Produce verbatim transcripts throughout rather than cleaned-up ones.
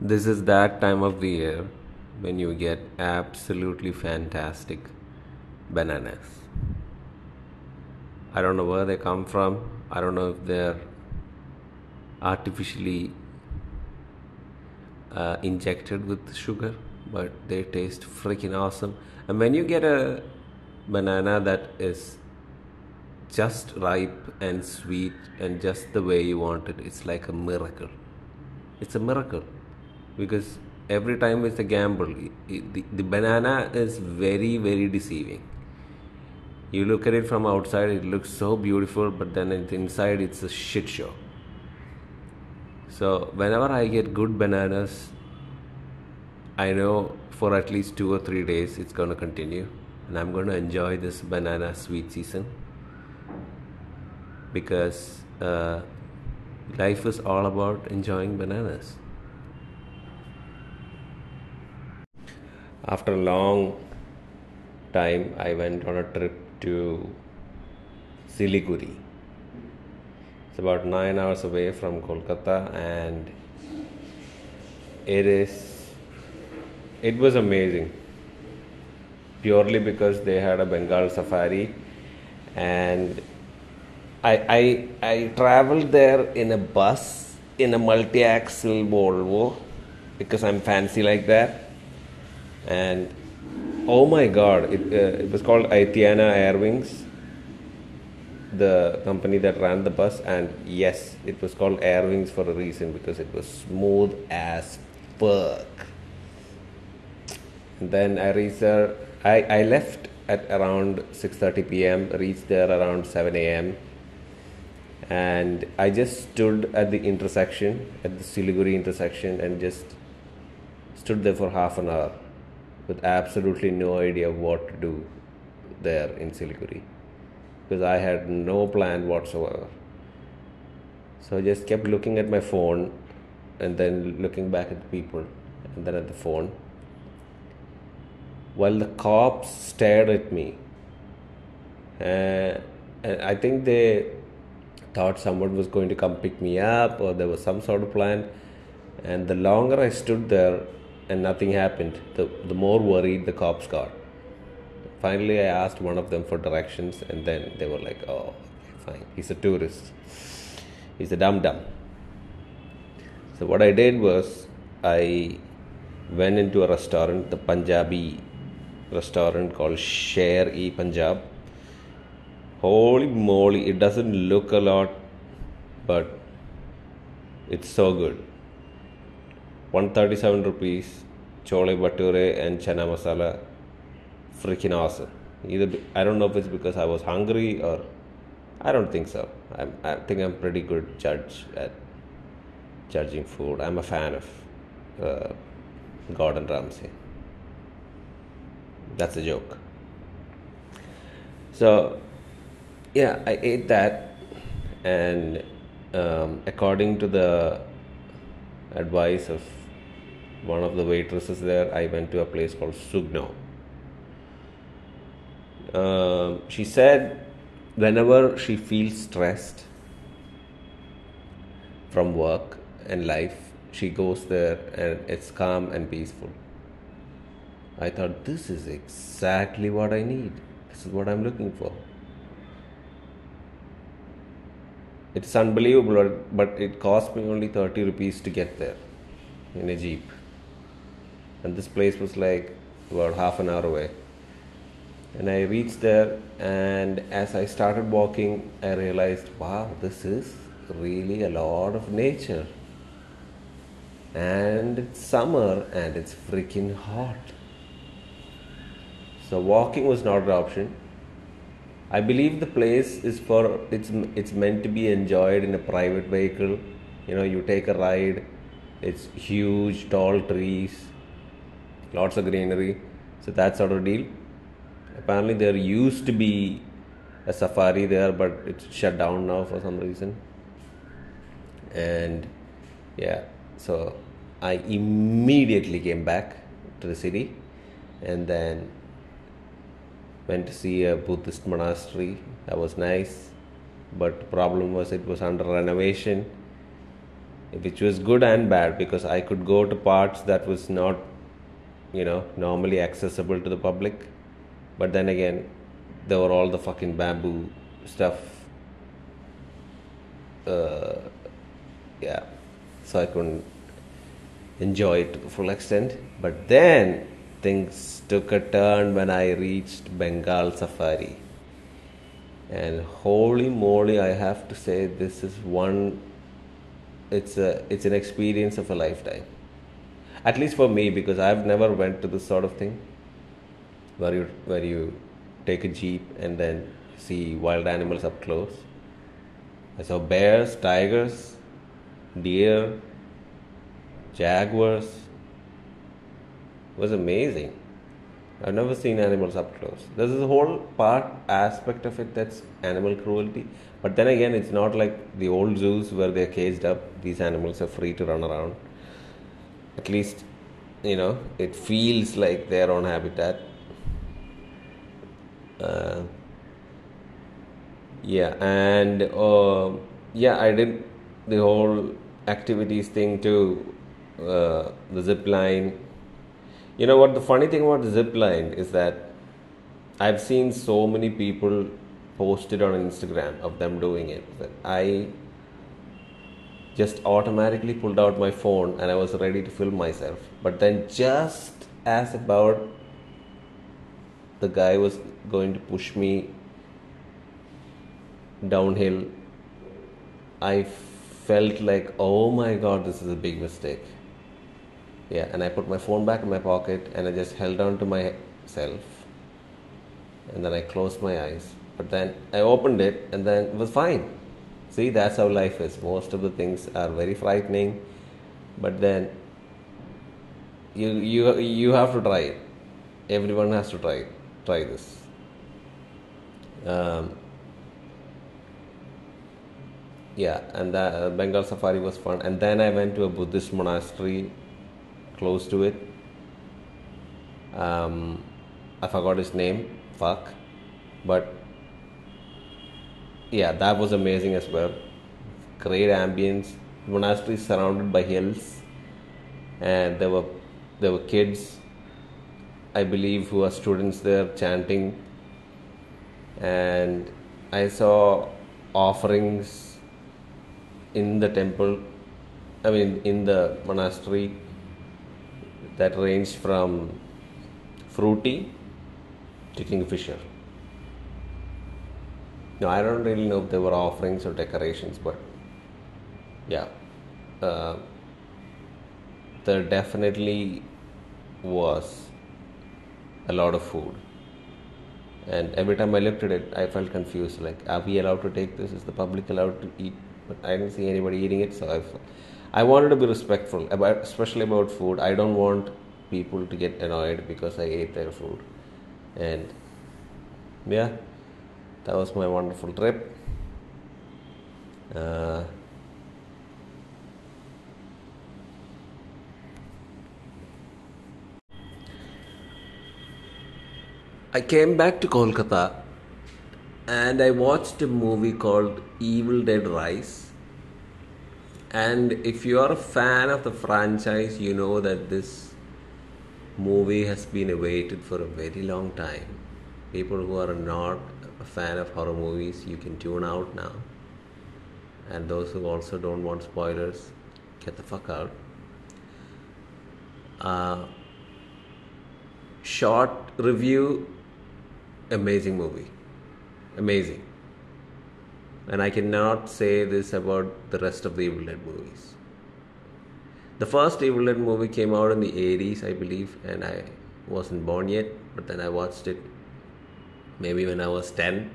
This is that time of the year when you get absolutely fantastic bananas. I don't know where they come from. I don't know if they're artificially uh, injected with sugar, but they taste freaking awesome. And when you get a banana that is just ripe and sweet and just the way you want it, it's like a miracle. It's a miracle because every time it's a gamble. The, the banana is very very deceiving. You look at it from outside, it looks so beautiful, but then inside it's a shit show. So whenever I get good bananas, I know for at least two or three days it's going to continue, and I'm going to enjoy this banana sweet season because uh, life is all about enjoying bananas. After a long time, I went on a trip to Siliguri. It's about nine hours away from Kolkata, and it is It was amazing, purely because they had a Bengal Safari, and I I I traveled there in a bus in a multi-axle Volvo because I'm fancy like that. And oh my God, it uh, it was called Aitiana Airwings, the company that ran the bus, and yes, it was called Airwings for a reason because it was smooth as fuck. Then I reached there. I, I left at around six thirty p.m. reached there around seven a.m. and I just stood at the intersection, at the Siliguri intersection, and just stood there for half an hour with absolutely no idea what to do there in Siliguri because I had no plan whatsoever. So I just kept looking at my phone and then looking back at people and then at the phone, while the cops stared at me. Uh, and I think they thought someone was going to come pick me up, or there was some sort of plan. And the longer I stood there and nothing happened, the, the more worried the cops got. Finally, I asked one of them for directions, and then they were like, oh, fine, he's a tourist. He's a dum-dum. So what I did was, I went into a restaurant, the Punjabi restaurant called Share e Punjab. Holy moly, it doesn't look a lot, but it's so good. one hundred thirty-seven rupees, chole bhature and chana masala, freaking awesome. Either I don't know if it's because I was hungry or I don't think so. I, I think I'm pretty good judge at judging food. I'm a fan of Uh, Gordon Ramsay. That's a joke. So yeah, I ate that, and um, according to the advice of one of the waitresses there, I went to a place called Sugno. Um, she said whenever she feels stressed from work and life, she goes there and it's calm and peaceful. I thought, this is exactly what I need. This is what I'm looking for. It's unbelievable, but it cost me only thirty rupees to get there in a jeep. And this place was like about half an hour away. And I reached there, and as I started walking, I realized, wow, this is really a lot of nature. And it's summer and it's freaking hot. So walking was not an option. I believe the place is for, it's it's meant to be enjoyed in a private vehicle. You know, you take a ride. It's huge, tall trees, lots of greenery. So that sort of deal. Apparently there used to be a safari there, but it's shut down now for some reason. And yeah, so I immediately came back to the city and then went to see a Buddhist monastery. That was nice, but the problem was it was under renovation. which was good and bad, because I could go to parts that was not, you know, normally accessible to the public. But then again, there were all the fucking bamboo stuff. Uh, yeah, so I couldn't enjoy it to full extent. But then things took a turn when I reached Bengal Safari. And holy moly, I have to say, this is one, it's a, it's an experience of a lifetime. At least for me, because I've never went to this sort of thing, where you, where you take a jeep and then see wild animals up close. I saw bears, tigers, deer, jaguars. It was amazing. I've never seen animals up close. There's a whole part aspect of it that's animal cruelty. But then again, it's not like the old zoos where they're caged up. These animals are free to run around. At least, you know, it feels like their own habitat. Uh, yeah, and uh, yeah, I did the whole activities thing too. Uh, the zip line. You know what, the funny thing about the zip line is that I've seen so many people posted on Instagram of them doing it, that I just automatically pulled out my phone and I was ready to film myself. But then just as about the guy was going to push me downhill, I felt like, oh my god, this is a big mistake. Yeah, and I put my phone back in my pocket and I just held on to myself, and then I closed my eyes. But then I opened it and then it was fine. See, that's how life is. Most of the things are very frightening, but then you you you have to try it. Everyone has to try it. Try this. Um, yeah, and the uh, Bengal Safari was fun. And then I went to a Buddhist monastery close to it. Um, I forgot his name. Fuck. But yeah, that was amazing as well. Great ambience. Monastery surrounded by hills, and there were there were kids, I believe, who are students there chanting. And I saw offerings in the temple. I mean, in the monastery, that ranged from fruity to kingfisher. Now, I don't really know if there were offerings or decorations, but yeah, uh, there definitely was a lot of food. And every time I looked at it, I felt confused, like, are we allowed to take this? Is the public allowed to eat? But I didn't see anybody eating it, so I felt I wanted to be respectful, about, especially about food. I don't want people to get annoyed because I ate their food. And yeah, that was my wonderful trip. Uh, I came back to Kolkata and I watched a movie called Evil Dead Rise. And if you are a fan of the franchise, you know that this movie has been awaited for a very long time. People who are not a fan of horror movies, you can tune out now. And those who also don't want spoilers, get the fuck out. Uh, short review, amazing movie. Amazing. And I cannot say this about the rest of the Evil Dead movies. The first Evil Dead movie came out in the eighties, I believe, and I wasn't born yet, but then I watched it maybe when I was ten.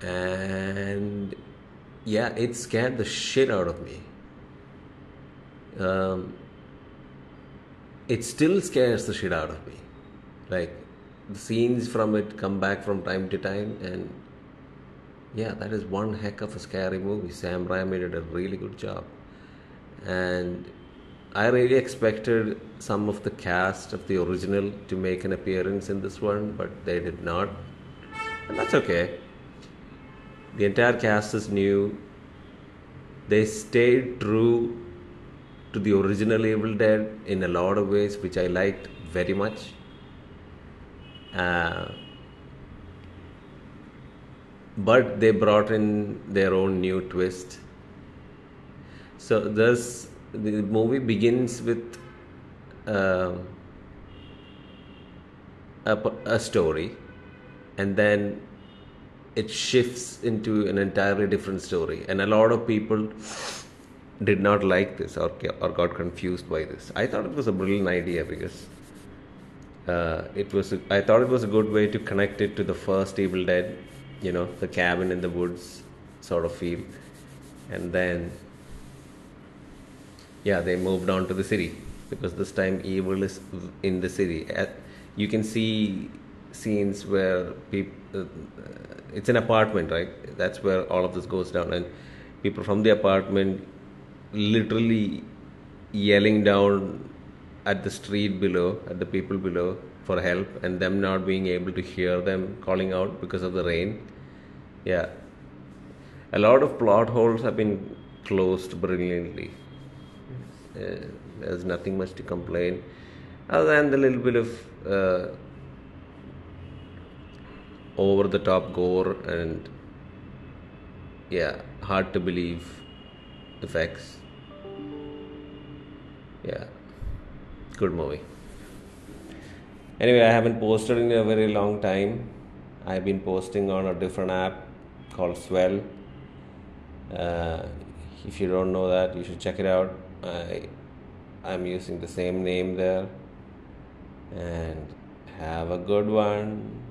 And yeah, it scared the shit out of me. Um, it still scares the shit out of me. Like, the scenes from it come back from time to time, and yeah, that is one heck of a scary movie. Sam Raimi did a really good job. And I really expected some of the cast of the original to make an appearance in this one, but they did not. And that's okay. The entire cast is new. they stayed true to the original Evil Dead in a lot of ways, which I liked very much. Uh, but they brought in their own new twist. So this, the movie begins with uh, a, a story, and then it shifts into an entirely different story. And a lot of people did not like this or, or got confused by this. I thought it was a brilliant idea because uh, it was a, I thought it was a good way to connect it to the first Evil Dead, you know, the cabin in the woods sort of feel. And then, yeah, they moved on to the city because this time evil is in the city. You can see scenes where people, uh, it's an apartment, right? That's where all of this goes down, and people from the apartment literally yelling down at the street below, at the people below for help, and them not being able to hear them calling out because of the rain. Yeah. A lot of plot holes have been closed brilliantly. Uh, there's nothing much to complain other than the little bit of uh, over the top gore and yeah, hard to believe effects. Yeah, good movie. Anyway, I haven't posted in a very long time. I've been posting on a different app called Swell. Uh, if you don't know that, you should check it out. I, I'm using the same name there. And have a good one.